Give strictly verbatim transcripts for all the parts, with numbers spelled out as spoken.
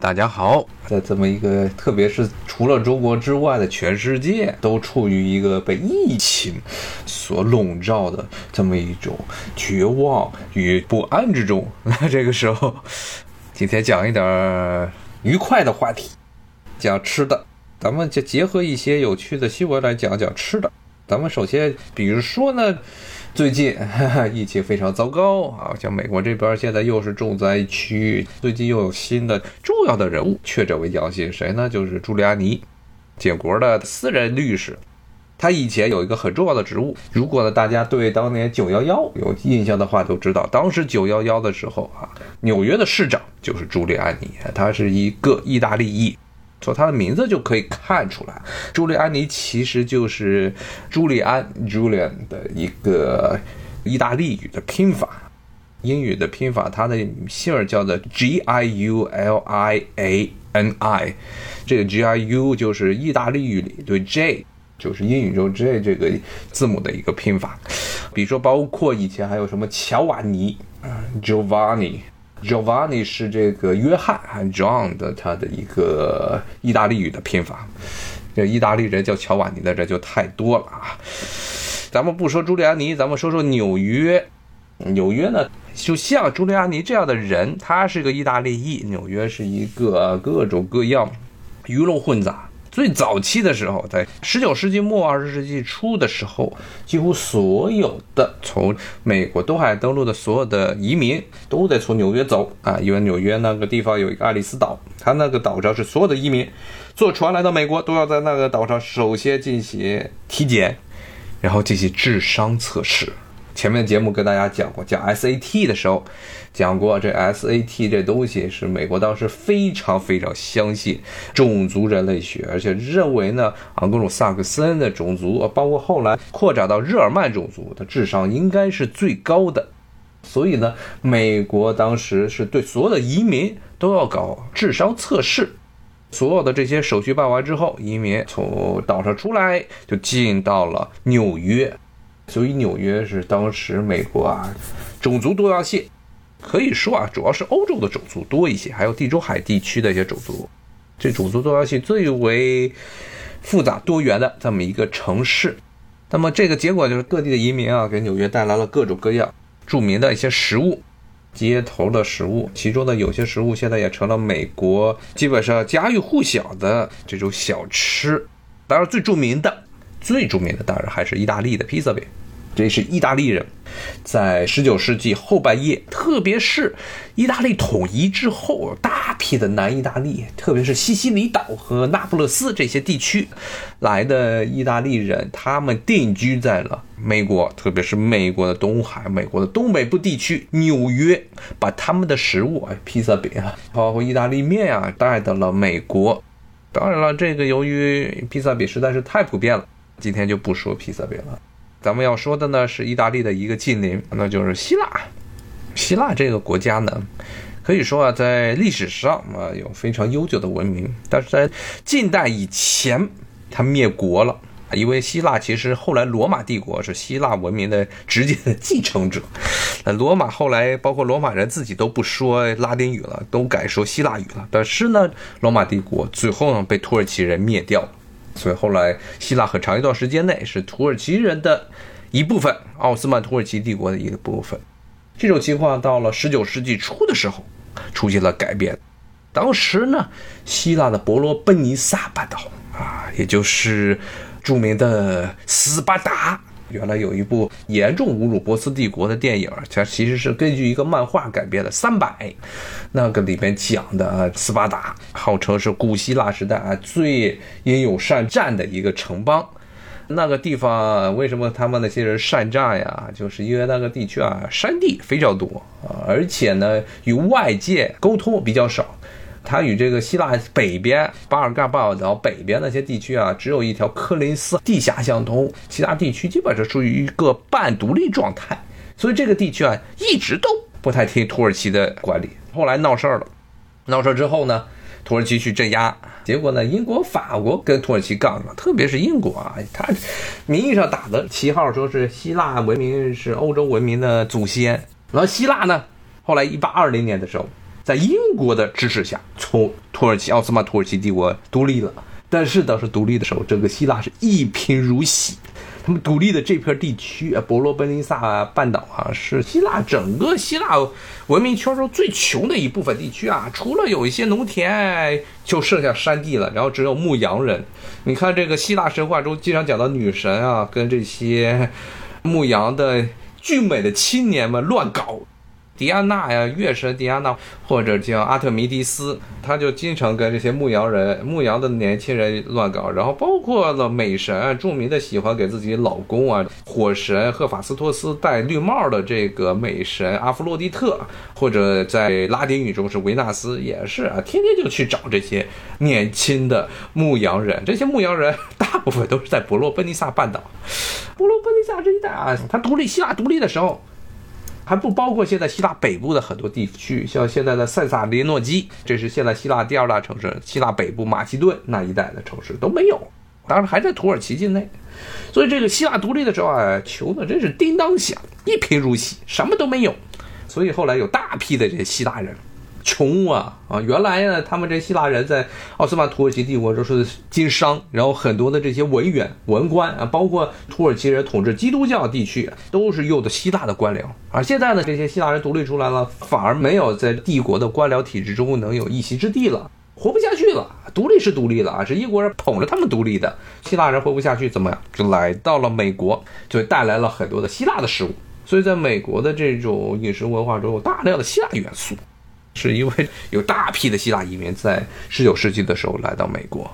大家好，在这么一个特别是除了中国之外的全世界都处于一个被疫情所笼罩的这么一种绝望与不安之中，那这个时候今天讲一点愉快的话题，讲吃的，咱们就结合一些有趣的新闻来讲讲吃的。咱们首先比如说呢，最近哈哈疫情非常糟糕啊，像美国这边现在又是重灾区，最近又有新的重要的人物确诊为阳性，谁呢？就是朱利安尼，建国的私人律师。他以前有一个很重要的职务，如果呢大家对当年九一一有印象的话，都知道当时九一一的时候啊，纽约的市长就是朱利安尼，他是一个意大利裔。从他的名字就可以看出来，朱利安尼其实就是朱利安 Julian 的一个意大利语的拼法，英语的拼法，他的姓儿叫做 G I U L I A N I， 这个 G I U 就是意大利语里对 J， 就是英语中 J 这个字母的一个拼法。比如说包括以前还有什么乔瓦尼 Giovanni，Giovanni 是这个约翰 John 的他的一个意大利语的拼法，这意大利人叫乔瓦尼的人就太多了啊！咱们不说朱利安尼，咱们说说纽约。纽约呢，就像朱利安尼这样的人，他是个意大利裔。纽约是一个各种各样鱼龙混杂。最早期的时候，在十九世纪末二十世纪初的时候，几乎所有的从美国东海登陆的所有的移民都得从纽约走啊，因为纽约那个地方有一个爱丽丝岛，它那个岛上是所有的移民坐船来到美国都要在那个岛上首先进行体检，然后进行智商测试。前面的节目跟大家讲过，讲 S A T 的时候讲过，这 S A T 这东西是美国当时非常非常相信种族人类学，而且认为呢盎格鲁萨克森的种族，包括后来扩展到日耳曼种族的智商应该是最高的，所以呢美国当时是对所有的移民都要搞智商测试。所有的这些手续办完之后，移民从岛上出来就进到了纽约，所以纽约是当时美国啊种族多样性可以说啊，主要是欧洲的种族多一些，还有地中海地区的一些种族，这种族多样性最为复杂多元的这么一个城市。那么这个结果就是各地的移民啊给纽约带来了各种各样著名的一些食物，街头的食物，其中的有些食物现在也成了美国基本上家喻户晓的这种小吃。当然最著名的最著名的当然还是意大利的披萨饼，这是意大利人在十九世纪后半叶，特别是意大利统一之后，大批的南意大利，特别是西西里岛和那不勒斯这些地区来的意大利人，他们定居在了美国，特别是美国的东海，美国的东北部地区纽约，把他们的食物啊，披萨饼啊，包括意大利面啊带到了美国。当然了，这个由于披萨饼实在是太普遍了，今天就不说披萨饼了，咱们要说的呢是意大利的一个近邻，那就是希腊。希腊这个国家呢，可以说啊，在历史上啊有非常悠久的文明，但是在近代以前，它灭国了。因为希腊其实后来罗马帝国是希腊文明的直接的继承者，罗马后来包括罗马人自己都不说拉丁语了，都改说希腊语了。但是呢，罗马帝国最后呢被土耳其人灭掉了。所以后来希腊很长一段时间内是土耳其人的一部分，奥斯曼土耳其帝国的一个部分。这种情况到了十九世纪初的时候出现了改变。当时呢，希腊的伯罗奔尼撒半岛啊，也就是著名的斯巴达，原来有一部严重侮辱波斯帝国的电影，它其实是根据一个漫画改编的《三百》，那个里面讲的斯巴达号称是古希腊时代啊最英勇善战的一个城邦。那个地方为什么他们那些人善战呀？就是因为那个地区啊山地非常多，而且呢与外界沟通比较少。它与这个希腊北边巴尔干半岛到北边那些地区啊，只有一条科林斯地峡相通，其他地区基本上处于一个半独立状态，所以这个地区啊一直都不太听土耳其的管理。后来闹事儿了，闹事儿之后呢，土耳其去镇压，结果呢，英国、法国跟土耳其杠上，特别是英国啊，他名义上打的旗号说是希腊文明是欧洲文明的祖先，然后希腊呢，后来一八二零年的时候在英国的支持下，从土耳其奥斯曼土耳其帝国独立了。但是当时独立的时候，整个希腊是一贫如洗。他们独立的这片地区啊，伯罗奔尼撒半岛啊，是希腊整个希腊文明圈中最穷的一部分地区啊。除了有一些农田，就剩下山地了，然后只有牧羊人。你看这个希腊神话中经常讲到女神啊，跟这些牧羊的俊美的青年们乱搞。狄安娜呀，月神狄安娜，或者叫阿特弥迪斯，他就经常跟这些牧羊人、牧羊的年轻人乱搞。然后包括了美神，著名的喜欢给自己老公啊，火神赫法斯托斯戴绿帽的这个美神阿弗洛狄特，或者在拉丁语中是维纳斯，也是啊，天天就去找这些年轻的牧羊人。这些牧羊人大部分都是在伯罗奔尼撒半岛。伯罗奔尼撒这一带啊，他独立希腊独立的时候，还不包括现在希腊北部的很多地区，像现在的塞萨利诺基，这是现在希腊第二大城市，希腊北部马其顿那一带的城市都没有，当然还在土耳其境内。所以这个希腊独立的时候啊，穷的真是叮当响，一贫如洗，什么都没有。所以后来有大批的这些希腊人穷啊啊！原来呢，他们这希腊人在奥斯曼土耳其帝国就是经商，然后很多的这些文员、文官啊，包括土耳其人统治基督教地区，都是用的希腊的官僚。而现在呢，这些希腊人独立出来了，反而没有在帝国的官僚体制中能有一席之地了，活不下去了。独立是独立了啊，是英国人捧着他们独立的，希腊人活不下去，怎么样？就来到了美国，就带来了很多的希腊的食物。所以在美国的这种饮食文化中，有大量的希腊元素。是因为有大批的希腊移民在十九世纪的时候来到美国，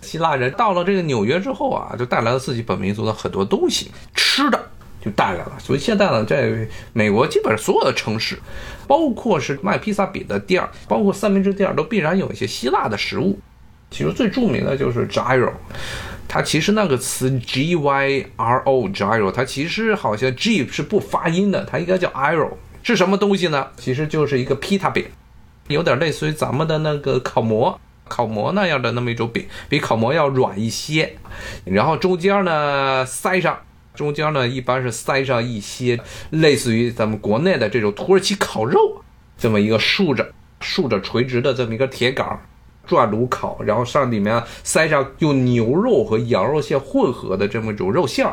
希腊人到了这个纽约之后啊，就带来了自己本民族的很多东西，吃的就带来了。所以现在呢，在美国基本上所有的城市，包括是卖披萨饼的店，包括三明治店，都必然有一些希腊的食物。其实最著名的就是 Gyro， 它其实那个词 G Y R O Gyro， 它其实好像 G 是不发音的，它应该叫 Iro。 是什么东西呢？其实就是一个披萨饼，有点类似于咱们的那个烤馍烤馍那样的那么一种饼，比烤馍要软一些，然后中间呢塞上中间呢一般是塞上一些类似于咱们国内的这种土耳其烤肉，这么一个竖着竖着垂直的这么一个铁杆转炉烤，然后上里面塞上用牛肉和羊肉馅混合的这么一种肉馅，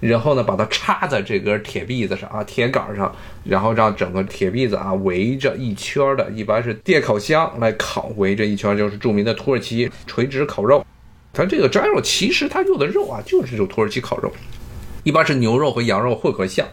然后呢把它插在这根铁篦子上啊，铁杆上，然后让整个铁篦子啊围着一圈的，一般是电烤箱来烤，围着一圈就是著名的土耳其垂直烤肉。它这个 gyro 其实它用的肉啊就是这种土耳其烤肉，一般是牛肉和羊肉混合馅，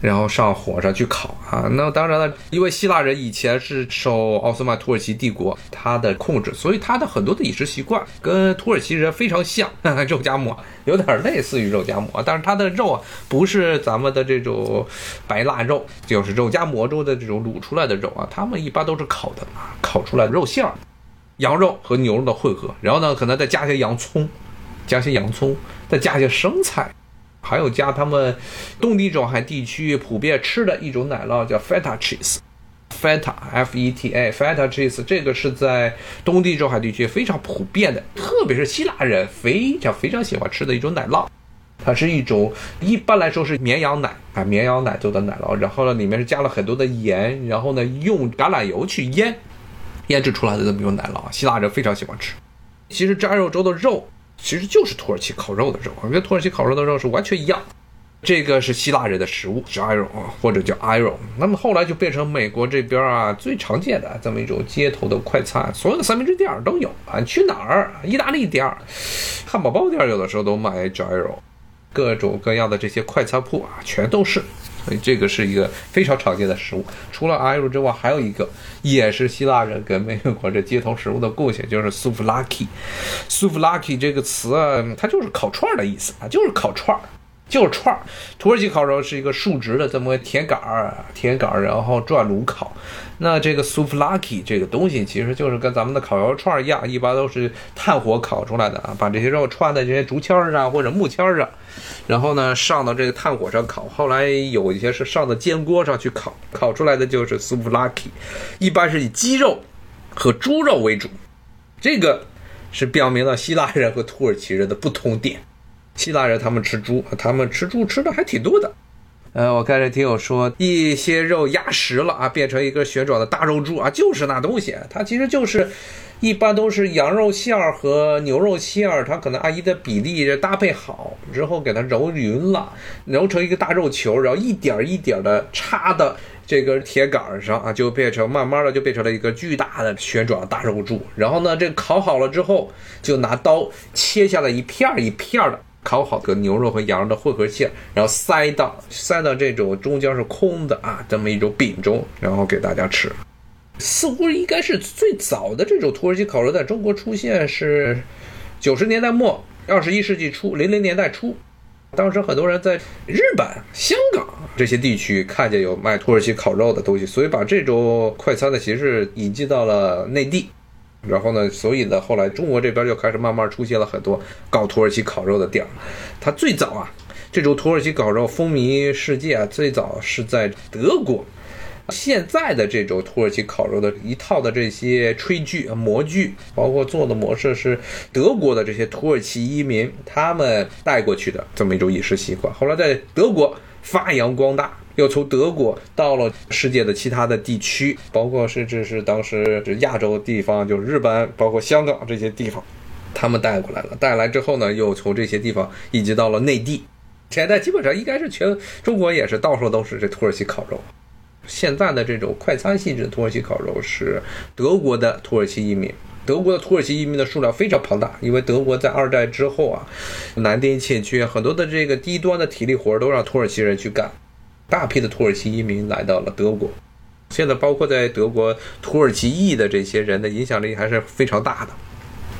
然后上火上去烤啊。那当然了，因为希腊人以前是受奥斯曼土耳其帝国它的控制，所以它的很多的饮食习惯跟土耳其人非常像，呵呵，肉夹馍有点类似于肉夹馍，但是它的肉啊不是咱们的这种白腊肉，就是肉夹馍中的这种卤出来的肉啊，他们一般都是烤的，烤出来的肉馅，羊肉和牛肉的混合，然后呢可能再加些洋葱，加些洋葱，再加些生菜。还有加他们东地中海地区普遍吃的一种奶酪叫 feta cheese， feta f e t a feta cheese， 这个是在东地中海地区非常普遍的，特别是希腊人非常非常喜欢吃的一种奶酪。它是一种一般来说是绵羊奶啊，绵羊奶做的奶酪，然后呢里面是加了很多的盐，然后呢用橄榄油去腌腌制出来的这么一种奶酪，希腊人非常喜欢吃。其实gyro州的肉其实就是土耳其烤肉的肉，跟土耳其烤肉的肉是完全一样。这个是希腊人的食物 ，gyro 或者叫 gyro。那么后来就变成美国这边啊最常见的这么一种街头的快餐，所有的三明治店都有啊。你去哪儿，意大利店、汉堡包店有的时候都卖 gyro， 各种各样的这些快餐铺啊全都是。所以这个是一个非常常见的食物。除了 gyro 之外，还有一个也是希腊人跟美国这街头食物的贡献，就是 Souvlaki。Souvlaki 这个词啊，它就是烤串的意思啊，就是烤串，就是串。土耳其烤肉是一个竖直的这么铁杆儿，铁杆儿，然后转炉烤。那这个 Souvlaki 这个东西，其实就是跟咱们的烤羊肉串一样，一般都是炭火烤出来的啊，把这些肉串在这些竹签上或者木签上，然后呢上到这个炭火上烤。后来有一些是上到煎锅上去烤，烤出来的就是 Souvlaki， 一般是以鸡肉和猪肉为主。这个是表明了希腊人和土耳其人的不同点。希腊人他们吃猪，他们吃猪吃的还挺多的。呃，我看这听友说一些肉压实了啊，变成一个旋转的大肉柱啊，就是那东西，它其实就是一般都是羊肉馅儿和牛肉馅儿，它可能按一的比例搭配好之后给它揉匀了，揉成一个大肉球，然后一点一点的插的这个铁杆上啊，就变成慢慢的就变成了一个巨大的旋转大肉柱。然后呢，这烤好了之后，就拿刀切下来一片一片的烤好的牛肉和羊肉的混合馅，然后塞到塞到这种中间是空的啊这么一种饼中，然后给大家吃。似乎应该是最早的这种土耳其烤肉在中国出现是九十年代末、二十一世纪初、零零年代初。当时很多人在日本、香港这些地区看见有卖土耳其烤肉的东西，所以把这种快餐的形式引进到了内地。然后呢，所以呢，后来中国这边就开始慢慢出现了很多搞土耳其烤肉的店。它最早啊，这种土耳其烤肉风靡世界啊，最早是在德国。现在的这种土耳其烤肉的一套的这些炊具模具，包括做的模式是德国的这些土耳其移民他们带过去的这么一种饮食习惯，后来在德国发扬光大，又从德国到了世界的其他的地区，包括甚至是当时亚洲地方，就是日本包括香港这些地方他们带过来了，带来之后呢又从这些地方以及到了内地，现在基本上应该是全中国也是到处都是这土耳其烤肉。现在的这种快餐性质的土耳其烤肉是德国的土耳其移民，德国的土耳其移民的数量非常庞大，因为德国在二战之后啊，南丁欠缺，很多的这个低端的体力活都让土耳其人去干，大批的土耳其移民来到了德国。现在包括在德国土耳其裔的这些人的影响力还是非常大的。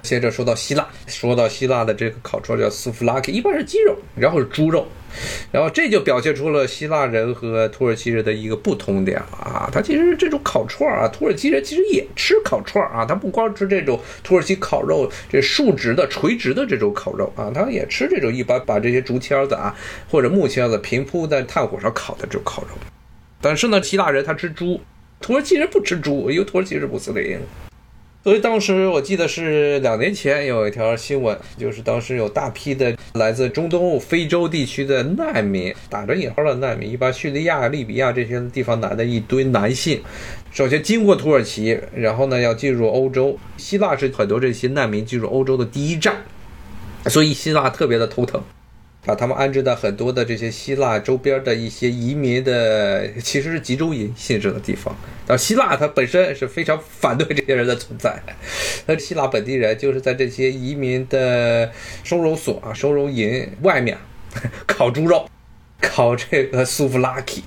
接着说到希腊，说到希腊的这个烤串叫 Souvlaki， 一般是鸡肉，然后是猪肉，然后这就表现出了希腊人和土耳其人的一个不同点啊。他其实这种烤串啊，土耳其人其实也吃烤串啊，他不光吃这种土耳其烤肉，这竖直的、垂直的这种烤肉啊，他也吃这种一般把这些竹签子啊或者木签子平铺在炭火上烤的这种烤肉。但是呢，希腊人他吃猪，土耳其人不吃猪，因为土耳其人是穆斯林。所以当时我记得是两年前有一条新闻，就是当时有大批的来自中东非洲地区的难民，打着引号的难民，一般叙利亚、利比亚这些地方来的一堆男性，首先经过土耳其，然后呢要进入欧洲，希腊是很多这些难民进入欧洲的第一站，所以希腊特别的头疼，把他们安置在很多的这些希腊周边的一些移民的其实是集中营性质的地方。但希腊它本身是非常反对这些人的存在，那希腊本地人就是在这些移民的收容所啊、收容营外面烤猪肉，烤这个苏弗拉基，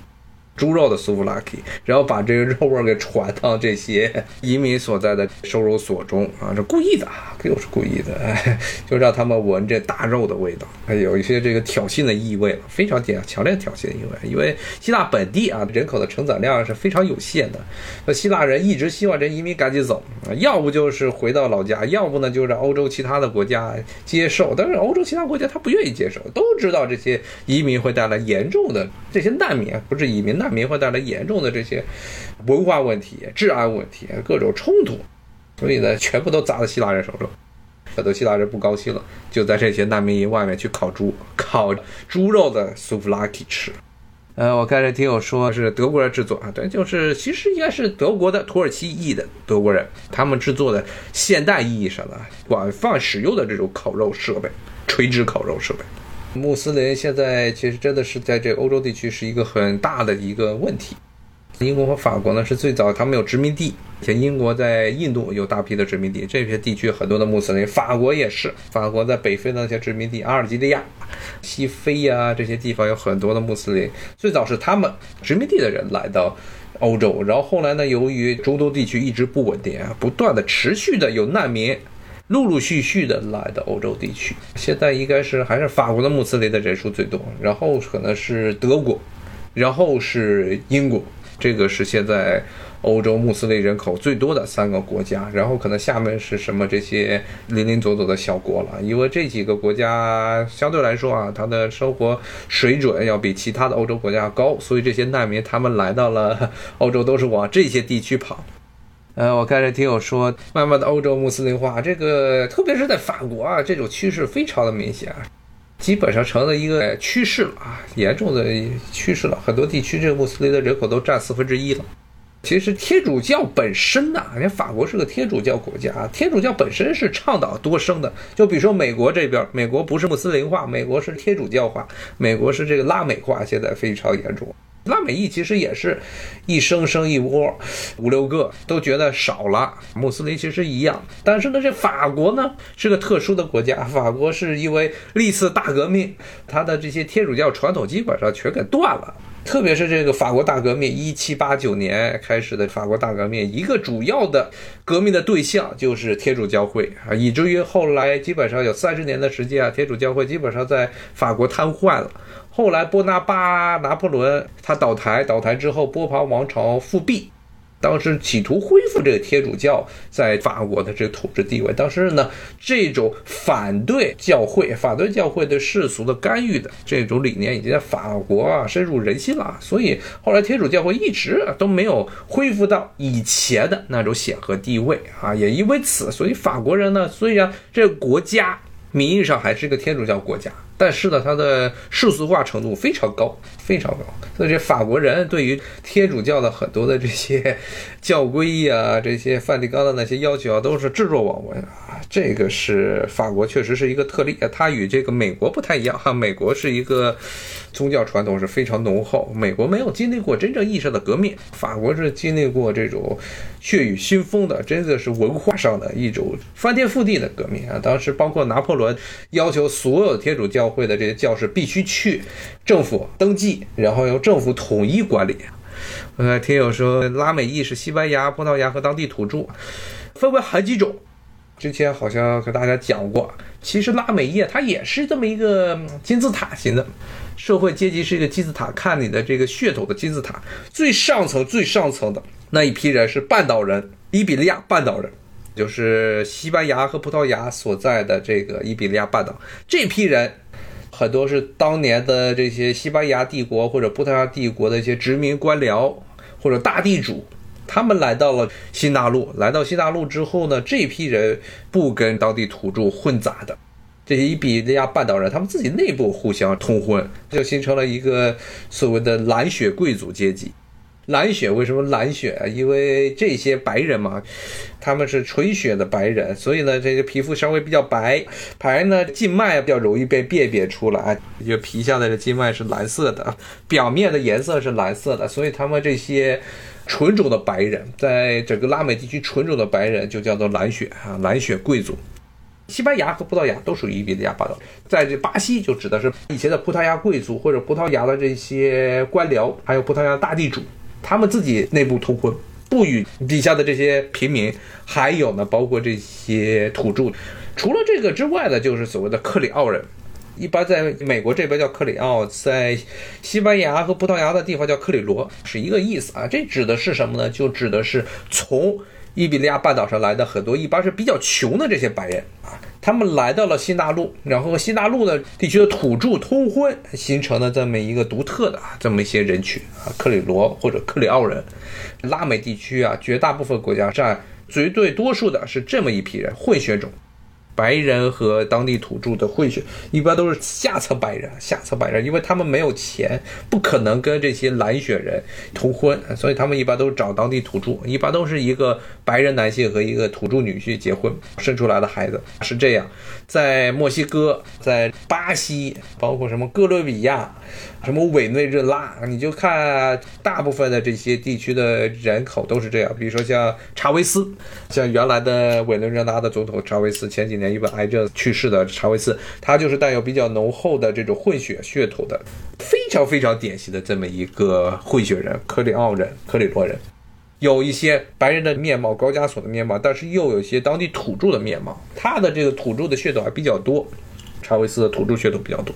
猪肉的苏弗拉基，然后把这个肉味给传到这些移民所在的收容所中啊，这故意的，又是故意的，哎，就让他们闻这大肉的味道，哎，有一些这个挑衅的意味了，非常强烈挑衅的意味，因为希腊本地啊人口的承载量是非常有限的，那希腊人一直希望这移民赶紧走，要不就是回到老家，要不呢就让欧洲其他的国家接受，但是欧洲其他国家他不愿意接受，都知道这些移民会带来严重的这些难民，不是移民难民。难民会带来严重的这些文化问题、治安问题、各种冲突，所以呢，全部都砸在希腊人手中。很多希腊人不高兴了，就在这些难民营外面去烤猪，烤猪肉的苏弗拉基吃。呃，我看这听友说是德国人制作啊，对，就是其实应该是德国的土耳其裔的德国人，他们制作的现代意义上的广泛使用的这种烤肉设备，垂直烤肉设备。穆斯林现在其实真的是在这欧洲地区是一个很大的一个问题。英国和法国呢是最早他们有殖民地，前英国在印度有大批的殖民地，这些地区很多的穆斯林，法国也是，法国在北非的那些殖民地，阿尔及利亚、西非啊这些地方有很多的穆斯林，最早是他们殖民地的人来到欧洲，然后后来呢由于中东地区一直不稳定啊，不断的持续的有难民陆陆续续的来到欧洲地区，现在应该是还是法国的穆斯林的人数最多，然后可能是德国，然后是英国，这个是现在欧洲穆斯林人口最多的三个国家，然后可能下面是什么这些林林总总的小国了，因为这几个国家相对来说啊，它的生活水准要比其他的欧洲国家高，所以这些难民他们来到了欧洲都是往这些地区跑。呃，我看这听友说，慢慢的欧洲穆斯林化，这个特别是在法国啊，这种趋势非常的明显啊。基本上成了一个趋势了啊，严重的趋势了。很多地区这个穆斯林的人口都占四分之一了。其实天主教本身呢、啊，人家法国是个天主教国家、啊，天主教本身是倡导多生的。就比如说美国这边，美国不是穆斯林化，美国是天主教化，美国是这个拉美化，现在非常严重。拉美裔其实也是一生生一窝，五六个都觉得少了，穆斯林其实一样。但是呢，这法国呢是个特殊的国家，法国是因为历次大革命，它的这些天主教传统基本上全给断了。特别是这个法国大革命，一七八九年开始的法国大革命，一个主要的革命的对象就是天主教会啊，以至于后来基本上有三十年的时间啊，天主教会基本上在法国瘫痪了。后来波拿巴拿破仑他倒台，倒台之后波旁王朝复辟，当时企图恢复这个天主教在法国的这个统治地位。当时呢，这种反对教会、反对教会对世俗的干预的这种理念已经在法国啊深入人心了，所以后来天主教会一直都没有恢复到以前的那种显赫地位啊。也因为此，所以法国人呢，虽然这个国家名义上还是一个天主教国家，但是呢，它的世俗化程度非常高，非常高。所以这法国人对于天主教的很多的这些教规啊，这些梵蒂冈的那些要求啊，都是置若罔闻啊。这个是法国确实是一个特例，它与这个美国不太一样哈。美国是一个宗教传统是非常浓厚，美国没有经历过真正意义上的革命，法国是经历过这种血雨腥风的，真的是文化上的一种翻天覆地的革命啊。当时包括拿破仑要求所有天主教教会的这些教士必须去政府登记，然后由政府统一管理。呃，听友说拉美裔是西班牙、葡萄牙和当地土著，分为好几种。之前好像跟大家讲过，其实拉美裔它也是这么一个金字塔型的社会阶级，是一个金字塔，看你的这个血统的金字塔。最上层、最上层的那一批人是半岛人，伊比利亚半岛人。就是西班牙和葡萄牙所在的这个伊比利亚半岛，这批人很多是当年的这些西班牙帝国或者葡萄牙帝国的一些殖民官僚或者大地主，他们来到了新大陆。来到新大陆之后呢，这批人不跟当地土著混杂的，这些伊比利亚半岛人他们自己内部互相通婚，就形成了一个所谓的蓝血贵族阶级。蓝血为什么蓝血？因为这些白人嘛，他们是纯血的白人，所以呢，这个皮肤稍微比较白，白呢静脉比较容易被辨别出来，因为皮下的这静脉是蓝色的，表面的颜色是蓝色的，所以他们这些纯种的白人，在整个拉美地区纯种的白人就叫做蓝血啊，蓝血贵族。西班牙和葡萄牙都属于伊比利亚半岛，在这巴西就指的是以前的葡萄牙贵族或者葡萄牙的这些官僚，还有葡萄牙大地主。他们自己内部通婚，不与底下的这些平民，还有呢，包括这些土著。除了这个之外呢，就是所谓的克里奥人，一般在美国这边叫克里奥，在西班牙和葡萄牙的地方叫克里罗，是一个意思啊。这指的是什么呢？就指的是从伊比利亚半岛上来的很多一般是比较穷的这些白人啊，他们来到了新大陆，然后新大陆的地区的土著通婚，形成了这么一个独特的这么一些人群啊，克里罗或者克里奥人。拉美地区啊，绝大部分国家占绝对多数的是这么一批人，混血种，白人和当地土著的混血，一般都是下层白人，下层白人，因为他们没有钱，不可能跟这些蓝血人通婚，所以他们一般都找当地土著，一般都是一个白人男性和一个土著女婿结婚，生出来的孩子是这样。在墨西哥、在巴西，包括什么哥伦比亚、什么委内瑞拉，你就看大部分的这些地区的人口都是这样。比如说像查韦斯，像原来的委内瑞拉的总统查韦斯，前几年因为癌症去世的查韦斯，他就是带有比较浓厚的这种混血血统的，非常非常典型的这么一个混血人，克里奥人、克里罗人，有一些白人的面貌，高加索的面貌，但是又有一些当地土著的面貌，他的这个土著的血统还比较多，查韦斯的土著血统比较多。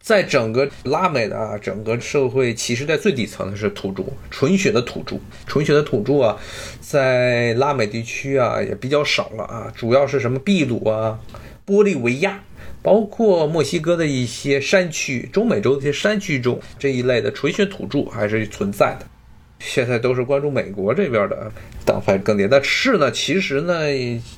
在整个拉美的啊，整个社会其实在最底层的是土著，纯血的土著，纯血的土著啊，在拉美地区啊也比较少了啊，主要是什么秘鲁啊、玻利维亚，包括墨西哥的一些山区、中美洲的一些山区中，这一类的纯血土著还是存在的。现在都是关注美国这边的党派更迭。但是呢，其实呢，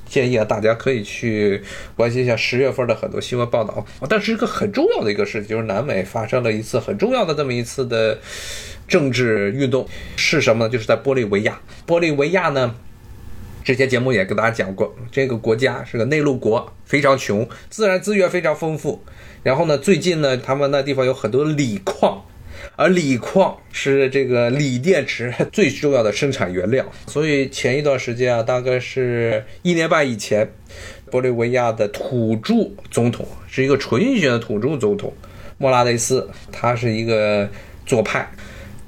建议啊大家可以去关心一下十月份的很多新闻报道。但是一个很重要的一个事情，就是南美发生了一次很重要的这么一次的政治运动，是什么呢？就是在玻利维亚。玻利维亚呢，之前节目也跟大家讲过，这个国家是个内陆国，非常穷，自然资源非常丰富。然后呢，最近呢，他们那地方有很多锂矿，而锂矿是这个锂电池最重要的生产原料。所以前一段时间啊，大概是一年半以前，玻利维亚的土著总统，是一个纯血的土著总统莫拉雷斯，他是一个左派，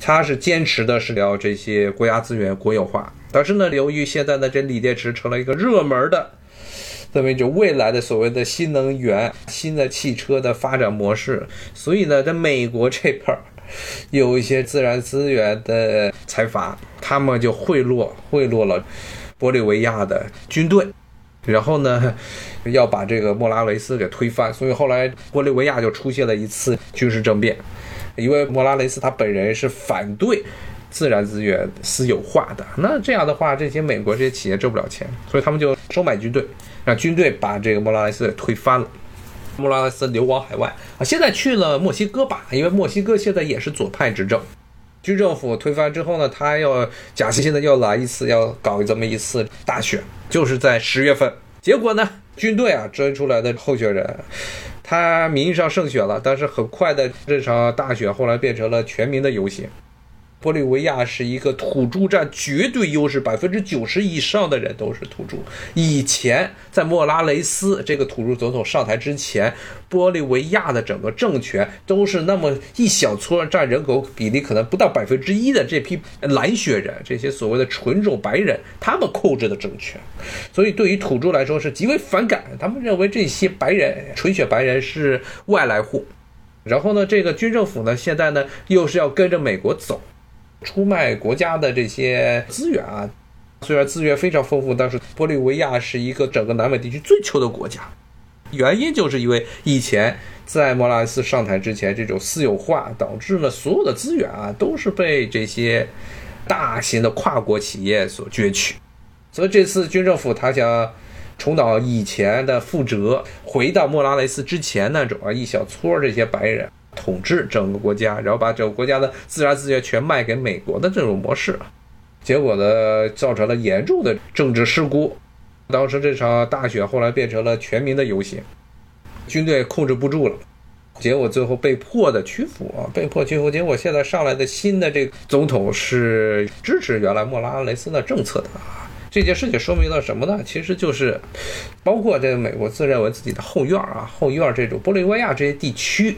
他是坚持的是要这些国家资源国有化。但是呢，由于现在的这锂电池成了一个热门的这么一种未来的所谓的新能源、新的汽车的发展模式，所以呢，在美国这边有一些自然资源的财阀，他们就贿赂贿赂了玻利维亚的军队，然后呢要把这个莫拉雷斯给推翻。所以后来玻利维亚就出现了一次军事政变，因为莫拉雷斯他本人是反对自然资源私有化的，那这样的话，这些美国这些企业挣不了钱，所以他们就收买军队，让军队把这个莫拉雷斯给推翻了。莫拉雷斯流亡海外啊，现在去了墨西哥吧，因为墨西哥现在也是左派执政，军政府推翻之后呢，他要假期现在要来一次，要搞这么一次大选，就是在十月份。结果呢，军队啊追出来的候选人，他名义上胜选了，但是很快的这场大选后来变成了全民的游行。玻利维亚是一个土著占绝对优势，百分之九十以上的人都是土著。以前在莫拉雷斯这个土著总统上台之前，玻利维亚的整个政权都是那么一小撮占人口比例可能不到百分之一的这批蓝血人，这些所谓的纯种白人，他们控制的政权。所以对于土著来说是极为反感，他们认为这些白人纯血白人是外来户。然后呢，这个军政府呢，现在呢又是要跟着美国走，出卖国家的这些资源啊，虽然资源非常丰富，但是玻利维亚是一个整个南美地区最穷的国家。原因就是因为以前在莫拉雷斯上台之前，这种私有化导致了所有的资源啊都是被这些大型的跨国企业所攫取。所以这次军政府他想重蹈以前的覆辙，回到莫拉雷斯之前那种啊一小撮这些白人统治整个国家，然后把整个国家的自然资源全卖给美国的这种模式，结果呢造成了严重的政治事故。当时这场大选后来变成了全民的游行，军队控制不住了，结果最后被迫的屈服啊，被迫屈服。结果现在上来的新的这个总统是支持原来莫拉雷斯的政策的啊。这件事情说明了什么呢？其实就是包括这个美国自认为自己的后院啊，后院这种玻利维亚这些地区，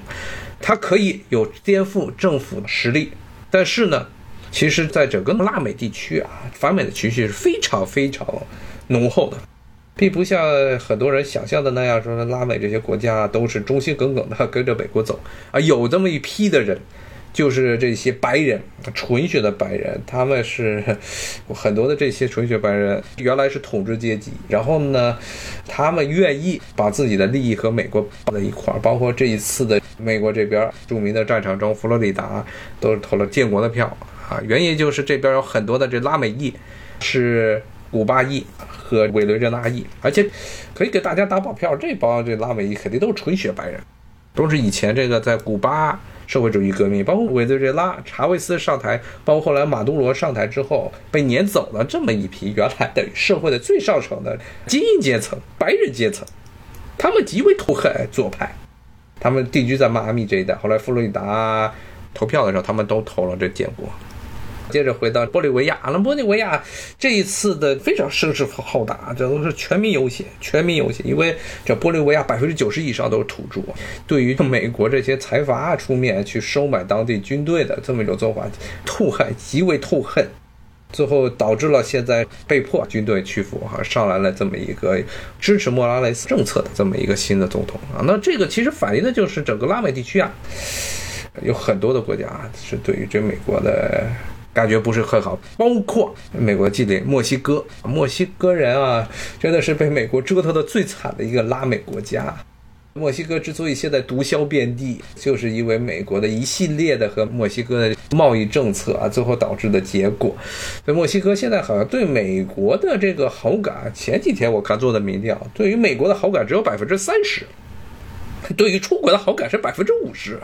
它可以有颠覆政府的实力，但是呢，其实在整个拉美地区啊，反美的情绪是非常非常浓厚的，并不像很多人想象的那样，说拉美这些国家都是忠心耿耿的跟着美国走啊。有这么一批的人，就是这些白人，纯血的白人，他们是很多的这些纯血白人原来是统治阶级，然后呢，他们愿意把自己的利益和美国放在一块儿，包括这一次的美国这边著名的战场中，佛罗里达都是投了建国的票啊，原因就是这边有很多的这拉美裔是古巴裔和委内瑞拉裔，而且可以给大家打保票，这帮这拉美裔肯定都是纯血白人，都是以前这个在古巴社会主义革命，包括委内瑞拉查韦斯上台，包括后来马杜罗上台之后被撵走了这么一批原来的社会的最上层的精英阶层、白人阶层，他们极为痛恨左派，他们定居在迈阿密这一带。后来佛罗里达投票的时候，他们都投了这建国。接着回到玻利维亚，那玻利维亚这一次的非常声势浩大，这都是全民游行，全民游行，因为这玻利维亚百分之九十以上都是土著。对于美国这些财阀出面去收买当地军队的这么一种做法，痛恨，极为痛恨，最后导致了现在被迫军队屈服啊，上来了这么一个支持莫拉雷斯政策的这么一个新的总统啊。那这个其实反映的就是整个拉美地区啊，有很多的国家是对于这美国的感觉不是很好，包括美国近邻墨西哥，墨西哥人啊，真的是被美国折腾的最惨的一个拉美国家。墨西哥之所以现在毒枭遍地，就是因为美国的一系列的和墨西哥的贸易政策啊，最后导致的结果。所以墨西哥现在好像对美国的这个好感，前几天我看做的民调，对于美国的好感只有 百分之三十， 对于中国的好感是 百分之五十。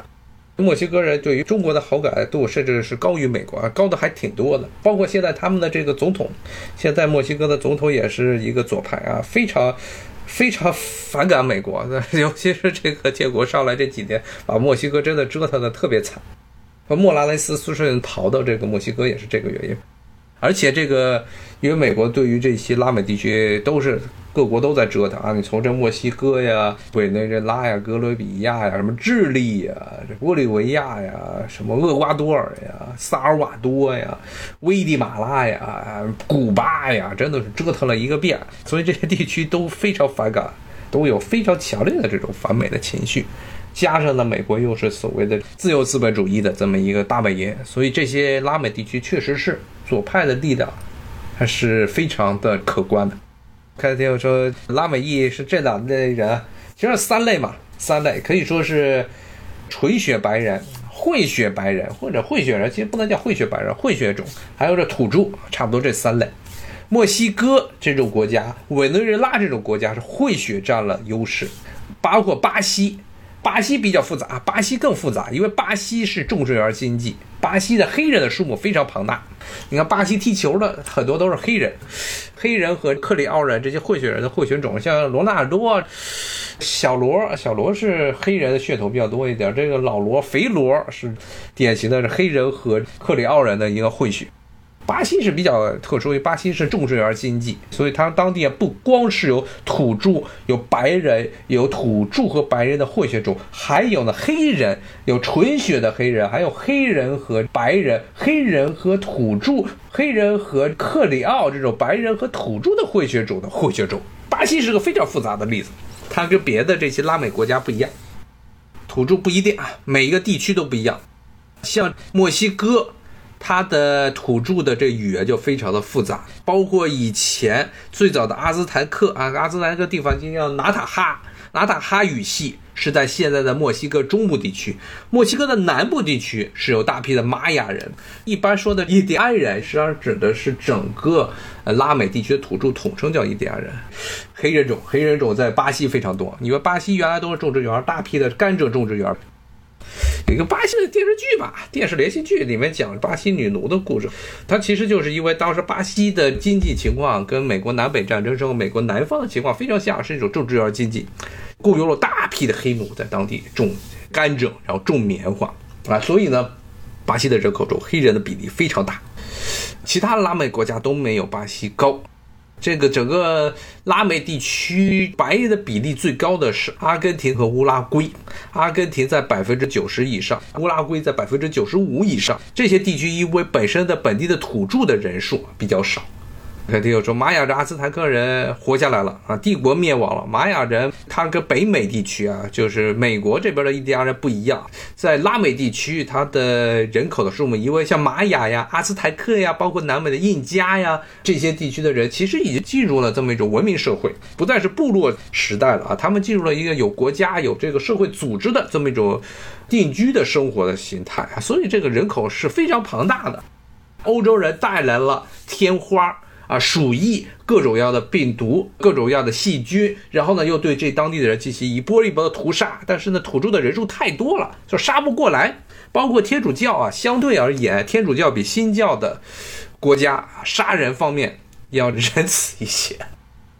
墨西哥人对于中国的好感度甚至是高于美国，高的还挺多的，包括现在他们的这个总统，现在墨西哥的总统也是一个左派啊，非常非常反感美国，尤其是这个建国上来这几年，把墨西哥真的折腾的特别惨。莫拉雷斯斯顺逃到这个墨西哥也是这个原因，而且这个因为美国对于这些拉美地区都是各国都在折腾啊，你从这墨西哥呀、委内瑞拉呀、哥伦比亚呀、什么智利呀、这玻利维亚呀、什么厄瓜多尔呀、萨尔瓦多呀、危地马拉呀、古巴呀，真的是折腾了一个遍，所以这些地区都非常反感，都有非常强烈的这种反美的情绪。加上呢，美国又是所谓的自由资本主义的这么一个大本营，所以这些拉美地区确实是左派的力量还是非常的可观的。看听我说拉美裔是这两类人，其实三类嘛，三类可以说是纯血白人、混血白人或者混血人，其实不能叫混血白人，混血种，还有这土著，差不多这三类。墨西哥这种国家、委内瑞拉这种国家是混血占了优势，包括巴西。巴西比较复杂，巴西更复杂，因为巴西是种植园经济，巴西的黑人的数目非常庞大。你看巴西踢球的很多都是黑人，黑人和克里奥人这些混血人的混血种，像罗纳尔多、小罗，小罗是黑人的血统比较多一点，这个老罗、肥罗是典型的是黑人和克里奥人的一个混血。巴西是比较特殊，因为巴西是种植园经济，所以它当地不光是有土著、有白人、有土著和白人的混血种，还有呢黑人，有纯血的黑人，还有黑人和白人、黑人和土著、黑人和克里奥这种白人和土著的混血种的混血种。巴西是个非常复杂的例子，它跟别的这些拉美国家不一样，土著不一定啊，每一个地区都不一样。像墨西哥，它的土著的这语言就非常的复杂，包括以前最早的阿兹坦克啊，阿兹坦克地方叫纳塔哈，纳塔哈语系是在现在的墨西哥中部地区，墨西哥的南部地区是有大批的玛雅人。一般说的印第安人实际上指的是整个拉美地区的土著，统称叫印第安人。黑人种，黑人种在巴西非常多，因为巴西原来都是种植园，大批的甘蔗种植园。有一个巴西的电视剧吧，电视连续剧里面讲巴西女奴的故事，它其实就是因为当时巴西的经济情况跟美国南北战争时候美国南方的情况非常像，是一种种植园经济，雇佣了大批的黑奴在当地种甘蔗，然后种棉花啊，所以呢巴西的人口中黑人的比例非常大，其他拉美国家都没有巴西高。这个整个拉美地区白人的比例最高的是阿根廷和乌拉圭，阿根廷在 百分之九十 以上，乌拉圭在 百分之九十五 以上。这些地区因为本身的本地的土著的人数比较少，肯定有说玛雅人、阿兹坦克人活下来了啊，帝国灭亡了。玛雅人他跟北美地区啊，就是美国这边的印第安人不一样，在拉美地区他的人口的数目，因为像玛雅呀、阿兹坦克呀，包括南美的印加呀，这些地区的人其实已经进入了这么一种文明社会，不再是部落时代了啊，他们进入了一个有国家、有这个社会组织的这么一种定居的生活的形态啊，所以这个人口是非常庞大的。欧洲人带来了天花啊、鼠疫、各种样的病毒、各种样的细菌，然后呢又对这当地的人进行一波一波的屠杀，但是呢土著的人数太多了，就杀不过来。包括天主教啊，相对而言天主教比新教的国家杀人方面要仁慈一些。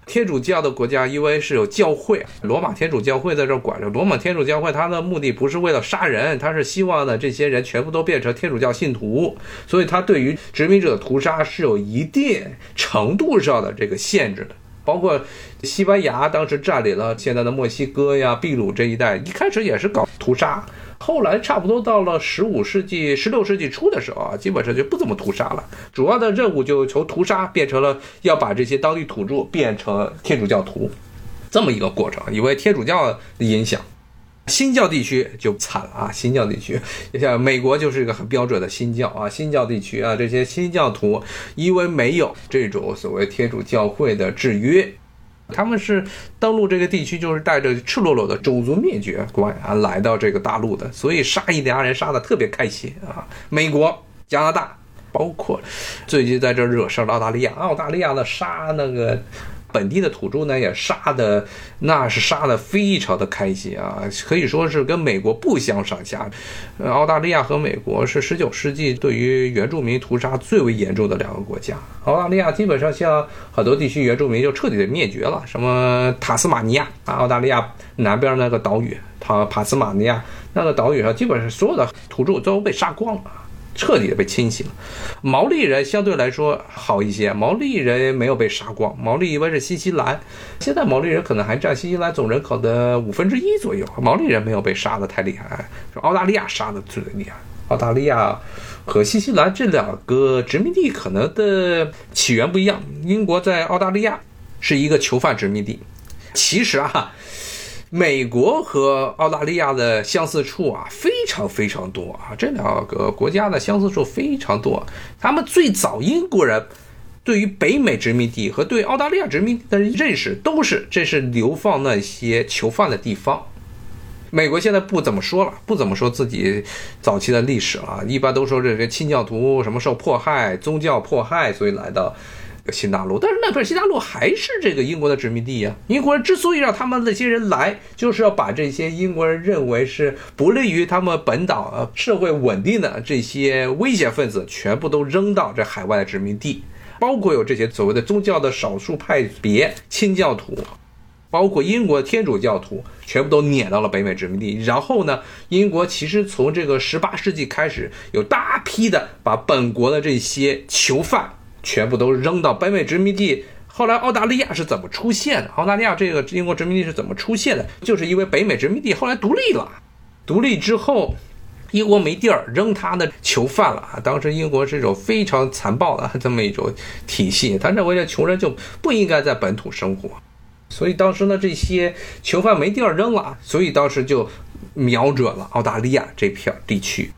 天主教的国家因为是有教会，罗马天主教会在这管着，罗马天主教会它的目的不是为了杀人，它是希望呢这些人全部都变成天主教信徒，所以它对于殖民者的屠杀是有一定程度上的这个限制的。包括西班牙当时占领了现在的墨西哥呀、秘鲁这一带，一开始也是搞屠杀，后来差不多到了十五世纪、十六世纪初的时候啊，基本上就不怎么屠杀了，主要的任务就从屠杀变成了要把这些当地土著变成天主教徒，这么一个过程，因为天主教的影响。新教地区就惨了啊！新教地区，像美国就是一个很标准的新教啊，新教地区啊，这些新教徒因为没有这种所谓天主教会的制约，他们是登陆这个地区就是带着赤裸裸的种族灭绝观啊来到这个大陆的，所以杀印第安人杀的特别开心啊。美国、加拿大，包括最近在这惹上澳大利亚，澳大利亚的杀那个本地的土著呢也杀的那是杀的非常的开心啊，可以说是跟美国不相上下。呃、澳大利亚和美国是十九世纪对于原住民屠杀最为严重的两个国家。澳大利亚基本上像很多地区原住民就彻底的灭绝了，什么塔斯马尼亚啊，澳大利亚南边那个岛屿，塔塔斯马尼亚那个岛屿上基本上所有的土著都被杀光了，彻底的被清洗了。毛利人相对来说好一些，毛利人没有被杀光，毛利一般是新西兰，现在毛利人可能还占新西兰总人口的五分之一左右，毛利人没有被杀的太厉害，澳大利亚杀的最厉害。澳大利亚和新西兰这两个殖民地可能的起源不一样，英国在澳大利亚是一个囚犯殖民地。其实啊，美国和澳大利亚的相似处啊非常非常多啊，这两个国家的相似处非常多。他们最早英国人对于北美殖民地和对澳大利亚殖民地的认识都是这是流放那些囚犯的地方。美国现在不怎么说了，不怎么说自己早期的历史了，一般都说这些清教徒什么受迫害、宗教迫害，所以来到新大陆。但是那片新大陆还是这个英国的殖民地啊，英国人之所以让他们那些人来，就是要把这些英国人认为是不利于他们本岛社会稳定的这些危险分子全部都扔到这海外的殖民地，包括有这些所谓的宗教的少数派别清教徒，包括英国天主教徒全部都撵到了北美殖民地。然后呢，英国其实从这个十八世纪开始有大批的把本国的这些囚犯全部都扔到北美殖民地。后来澳大利亚是怎么出现的？澳大利亚这个英国殖民地是怎么出现的？就是因为北美殖民地后来独立了，独立之后英国没地儿扔他的囚犯了。当时英国是一种非常残暴的这么一种体系，他认为这穷人就不应该在本土生活，所以当时呢这些囚犯没地儿扔了，所以当时就瞄准了澳大利亚这片地区。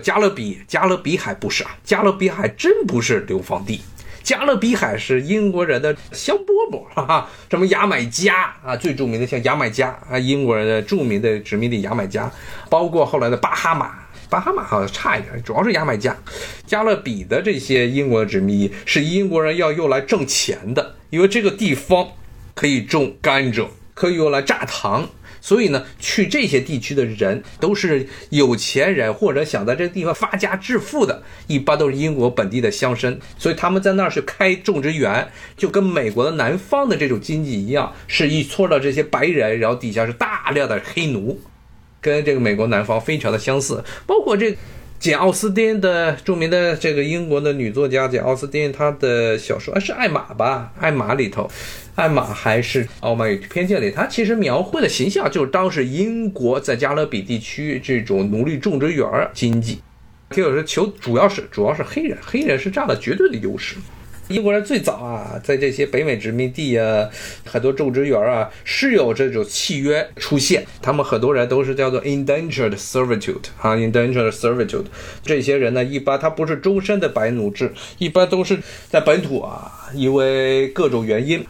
加勒比，加勒比海不是啊，加勒比海真不是流放地，加勒比海是英国人的香饽饽啊，什么牙买加啊，最著名的像牙买加啊，英国人的著名的殖民地牙买加，包括后来的巴哈马，巴哈马好像差一点，主要是牙买加。加勒比的这些英国殖民地是英国人要用来挣钱的，因为这个地方可以种甘蔗，可以用来榨糖。所以呢，去这些地区的人都是有钱人，或者想在这个地方发家致富的，一般都是英国本地的乡绅。所以他们在那儿是开种植园，就跟美国的南方的这种经济一样，是一撮的这些白人，然后底下是大量的黑奴，跟这个美国南方非常的相似。包括这简奥斯汀的著名的这个英国的女作家简奥斯汀，她的小说是《艾玛》吧，《艾玛》里头，《艾玛》还是《傲慢与偏见》里，她其实描绘的形象就是当时英国在加勒比地区这种奴隶种植园经济，就是求主要是主要是黑人，黑人是占了绝对的优势。英国人最早啊，在这些北美殖民地啊，很多种植园啊是有这种契约出现，他们很多人都是叫做 Indentured Servitude 啊 Indentured Servitude 这些人呢，一般他不是终身的白奴制，一般都是在本土啊，因为各种原因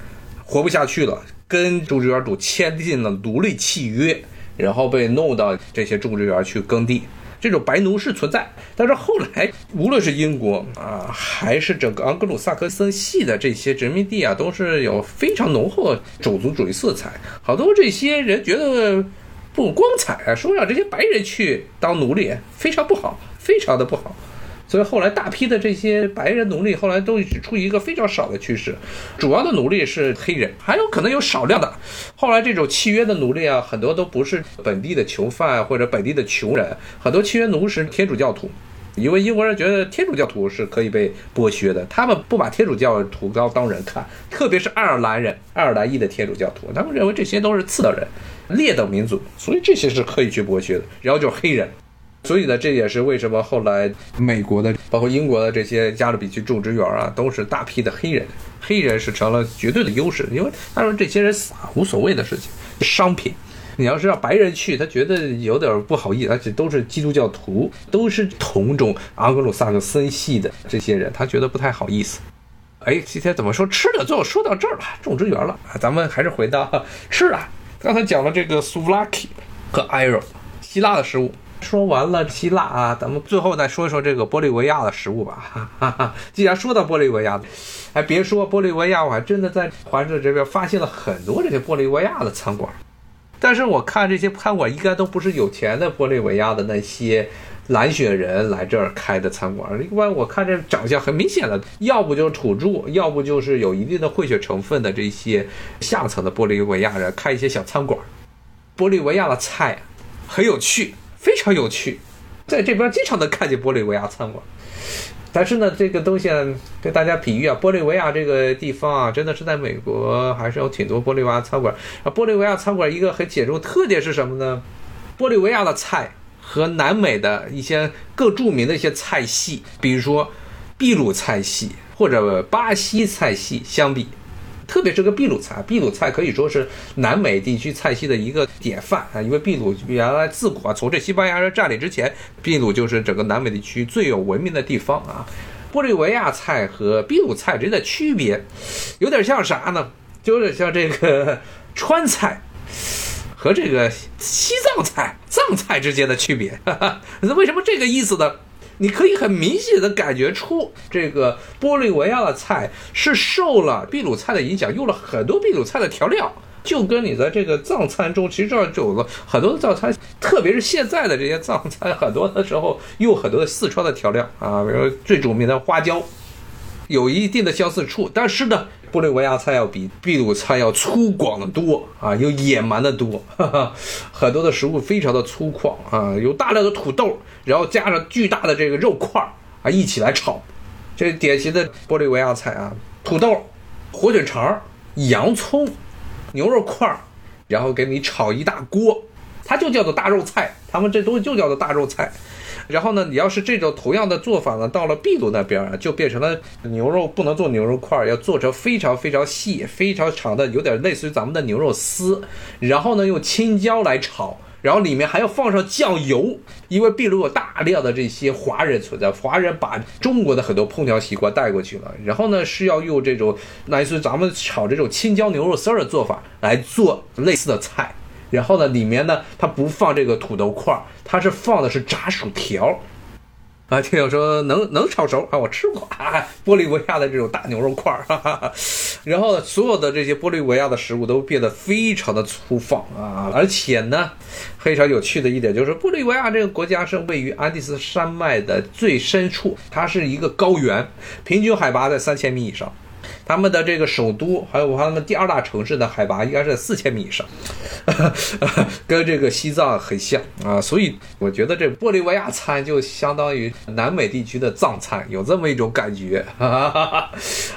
活不下去了，跟种植园主签订了奴隶契约，然后被弄到这些种植园去耕地。这种白奴是存在，但是后来无论是英国啊，还是整个盎格鲁撒克森系的这些殖民地啊，都是有非常浓厚种族主义色彩。好多这些人觉得不光彩啊，说让这些白人去当奴隶非常不好，非常的不好。所以后来大批的这些白人奴隶后来都处于一个非常少的趋势，主要的奴隶是黑人，还有可能有少量的后来这种契约的奴隶啊，很多都不是本地的囚犯或者本地的穷人，很多契约奴是天主教徒，因为英国人觉得天主教徒是可以被剥削的，他们不把天主教徒当人看，特别是爱尔兰人，爱尔兰裔的天主教徒，他们认为这些都是次等人、劣等民族，所以这些是可以去剥削的。然后就是黑人，所以呢，这也是为什么后来美国的，包括英国的这些加勒比区种植园啊，都是大批的黑人，黑人是成了绝对的优势，因为他说这些人死无所谓的事情，商品。你要是让白人去，他觉得有点不好意思，而且都是基督教徒，都是同种盎格鲁撒克森系的这些人，他觉得不太好意思。哎，今天怎么说吃的就说到这儿了，种植园了，咱们还是回到吃的。刚才讲了这个 Souvlaki 和 Gyro 希腊的食物，说完了希腊啊，咱们最后再说一说这个玻利维亚的食物吧。哈哈哈，既然说到玻利维亚，还别说玻利维亚，我还真的在环市这边发现了很多这些玻利维亚的餐馆。但是我看这些餐馆应该都不是有钱的玻利维亚的那些蓝血人来这儿开的餐馆，另外我看这长相很明显的，要不就是土著，要不就是有一定的混血成分的这些下层的玻利维亚人开一些小餐馆。玻利维亚的菜很有趣，非常有趣，在这边经常能看见玻利维亚餐馆。但是呢，这个东西跟大家比喻啊，玻利维亚这个地方啊，真的是在美国还是有挺多玻利维亚餐馆啊。玻利维亚餐馆一个很显著特点是什么呢？玻利维亚的菜和南美的一些更著名的一些菜系，比如说秘鲁菜系或者巴西菜系相比，特别是个秘鲁菜，秘鲁菜可以说是南美地区菜系的一个典范啊。因为秘鲁原来自古啊，从这西班牙人占领之前，秘鲁就是整个南美地区最有文明的地方啊。玻利维亚菜和秘鲁菜之间的区别，有点像啥呢？就是像这个川菜和这个西藏菜、藏菜之间的区别。那为什么这个意思呢？你可以很明显的感觉出，这个玻利维亚的菜是受了秘鲁菜的影响，用了很多秘鲁菜的调料，就跟你在这个藏餐中，其实有了很多的藏餐，特别是现在的这些藏餐，很多的时候用很多的四川的调料啊，比如最著名的花椒，有一定的相似处。但是呢，玻利维亚菜要比秘鲁菜要粗犷的多啊，有野蛮的多，呵呵，很多的食物非常的粗犷啊，有大量的土豆，然后加上巨大的这个肉块啊，一起来炒，这是典型的玻利维亚菜啊。土豆、火腿肠、洋葱、牛肉块，然后给你炒一大锅，它就叫做大肉菜，他们这东西就叫做大肉菜。然后呢，你要是这种同样的做法呢，到了秘鲁那边啊，就变成了牛肉不能做牛肉块，要做成非常非常细、非常长的，有点类似于咱们的牛肉丝。然后呢，用青椒来炒，然后里面还要放上酱油，因为秘鲁有大量的这些华人存在，华人把中国的很多烹调习惯带过去了。然后呢，是要用这种类似于咱们炒这种青椒牛肉丝的做法来做类似的菜。然后呢，里面呢，它不放这个土豆块，它是放的是炸薯条，啊，听友说能能炒熟啊，我吃过啊，玻利维亚的这种大牛肉块，哈哈。然后呢，所有的这些玻利维亚的食物都变得非常的粗放啊，而且呢，非常有趣的一点就是，玻利维亚这个国家是位于安第斯山脉的最深处，它是一个高原，平均海拔在三千米以上。他们的这个首都还有他们第二大城市的海拔应该是四千米以上，跟这个西藏很像啊，所以我觉得这玻利维亚餐就相当于南美地区的藏餐，有这么一种感觉，哈哈哈，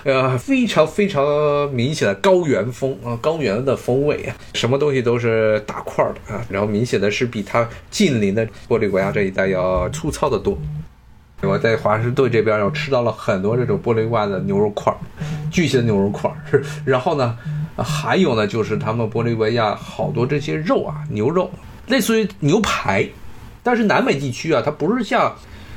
呃，非常非常明显的高原风啊，高原的风味，什么东西都是大块的啊，然后明显的是比它近邻的玻利维亚这一带要粗糙的多。我在华盛顿这边我吃到了很多这种玻利维亚的牛肉块，巨型的牛肉块，然后呢还有呢就是他们玻利维亚好多这些肉啊，牛肉类似于牛排，但是南美地区啊，它不是像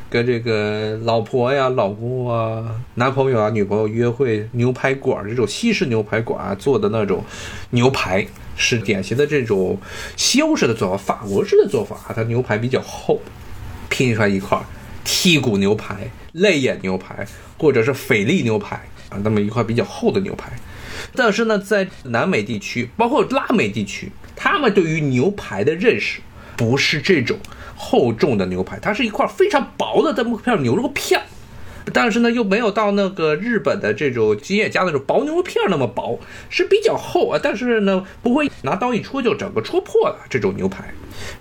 跟这个老婆呀、老公啊、男朋友啊、女朋友约会牛排馆这种西式牛排馆、啊、做的那种牛排，是典型的这种西欧式的做法，法国式的做法、啊、它牛排比较厚，拼出来一块剔骨牛排、肋眼牛排或者是菲力牛排啊，那么一块比较厚的牛排。但是呢，在南美地区包括拉美地区，他们对于牛排的认识不是这种厚重的牛排，它是一块非常薄的这么片牛肉片，但是呢又没有到那个日本的这种吉野家那种薄牛肉片那么薄，是比较厚啊，但是呢不会拿刀一戳就整个戳破了这种牛排。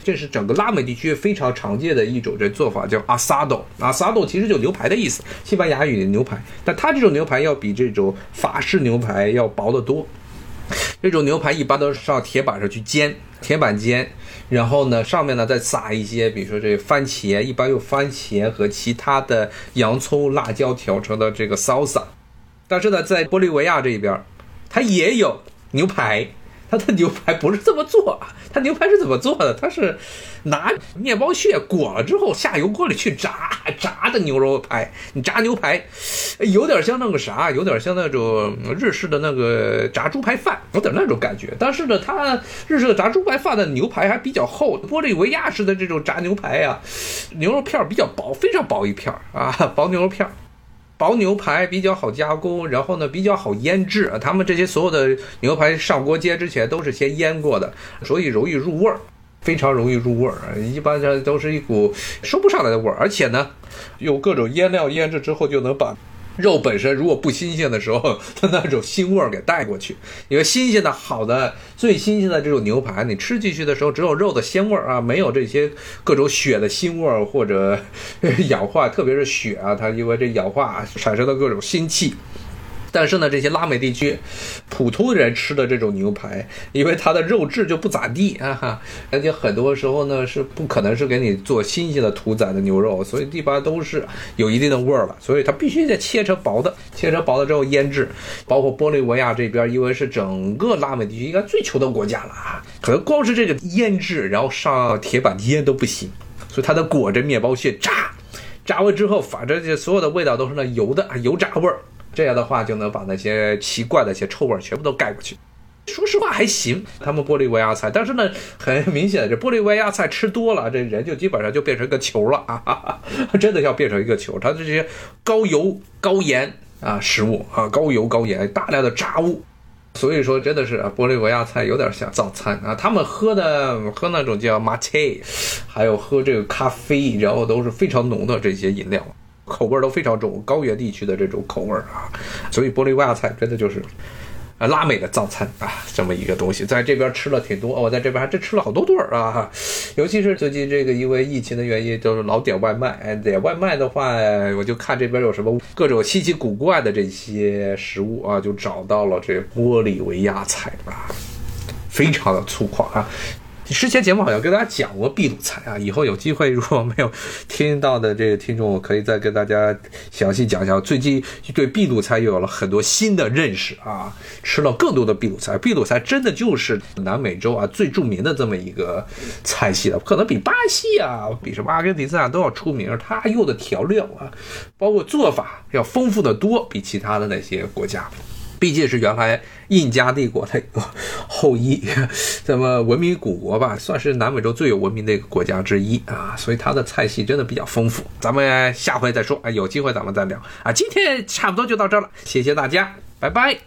这是整个拉美地区非常常见的一种这做法，叫 asado asado 其实就牛排的意思，西班牙语的牛排，但它这种牛排要比这种法式牛排要薄得多。这种牛排一般都是上铁板上去煎，铁板煎，然后呢上面呢再撒一些比如说这番茄，一般用番茄和其他的洋葱辣椒调成的这个 salsa。 但是呢在玻利维亚这一边它也有牛排，它的牛排不是这么做，它牛排是怎么做的？它是拿面包屑裹了之后下油锅里去炸，炸的牛肉排。你炸牛排有点像那个啥，有点像那种日式的那个炸猪排饭，有点那种感觉。但是呢，它日式的炸猪排饭的牛排还比较厚，玻利维亚式的这种炸牛排啊，牛肉片比较薄，非常薄一片啊，薄牛肉片。薄牛排比较好加工，然后呢比较好腌制，他们这些所有的牛排上锅煎之前都是先腌过的，所以容易入味儿，非常容易入味儿，一般上都是一股收不上来的味儿，而且呢用各种腌料腌制之后就能把肉本身如果不新鲜的时候它那种腥味儿给带过去，因为新鲜的好的最新鲜的这种牛排你吃进去的时候只有肉的鲜味儿啊，没有这些各种血的腥味儿或者氧化，特别是血啊，它因为这氧化、啊、产生的各种腥气。但是呢这些拉美地区普通人吃的这种牛排，因为它的肉质就不咋地啊，而且很多时候呢是不可能是给你做新鲜的屠宰的牛肉，所以一般都是有一定的味儿了，所以它必须得切成薄的，切成薄的之后腌制。包括玻利维亚这边，因为是整个拉美地区应该最穷的国家了啊，可能光是这个腌制然后上铁板腌都不行，所以它得裹着面包屑炸，炸完之后反正所有的味道都是那油的油炸味儿，这样的话就能把那些奇怪的一些臭味全部都盖过去。说实话还行，他们玻利维亚菜，但是呢很明显的，这玻利维亚菜吃多了这人就基本上就变成一个球了啊哈哈，真的要变成一个球。它这些高油高盐啊食物啊，高油高盐大量的炸物，所以说真的是玻利维亚菜有点像早餐啊，他们喝的喝那种叫 Mate， 还有喝这个咖啡，然后都是非常浓的这些饮料，口味都非常重，高原地区的这种口味啊，所以玻利维亚菜真的就是拉美的早餐啊，这么一个东西，在这边吃了挺多。我、哦、在这边还真吃了好多顿啊，尤其是最近这个因为疫情的原因，就是老点外卖。点外卖的话，我就看这边有什么各种稀奇古怪的这些食物啊，就找到了这玻利维亚菜啊，非常的粗犷啊。之前节目好像跟大家讲过秘鲁菜啊，以后有机会如果没有听到的这个听众，我可以再跟大家详细讲一下。最近对秘鲁菜又有了很多新的认识啊，吃了更多的秘鲁菜。秘鲁菜真的就是南美洲啊最著名的这么一个菜系了，可能比巴西啊、比什么阿根廷啊都要出名。它用的调料啊，包括做法要丰富的多，比其他的那些国家。毕竟是原来印加帝国的后裔，咱们文明古国吧，算是南美洲最有文明的一个国家之一啊，所以它的菜系真的比较丰富。咱们下回再说啊，有机会咱们再聊啊。今天差不多就到这了，谢谢大家，拜拜。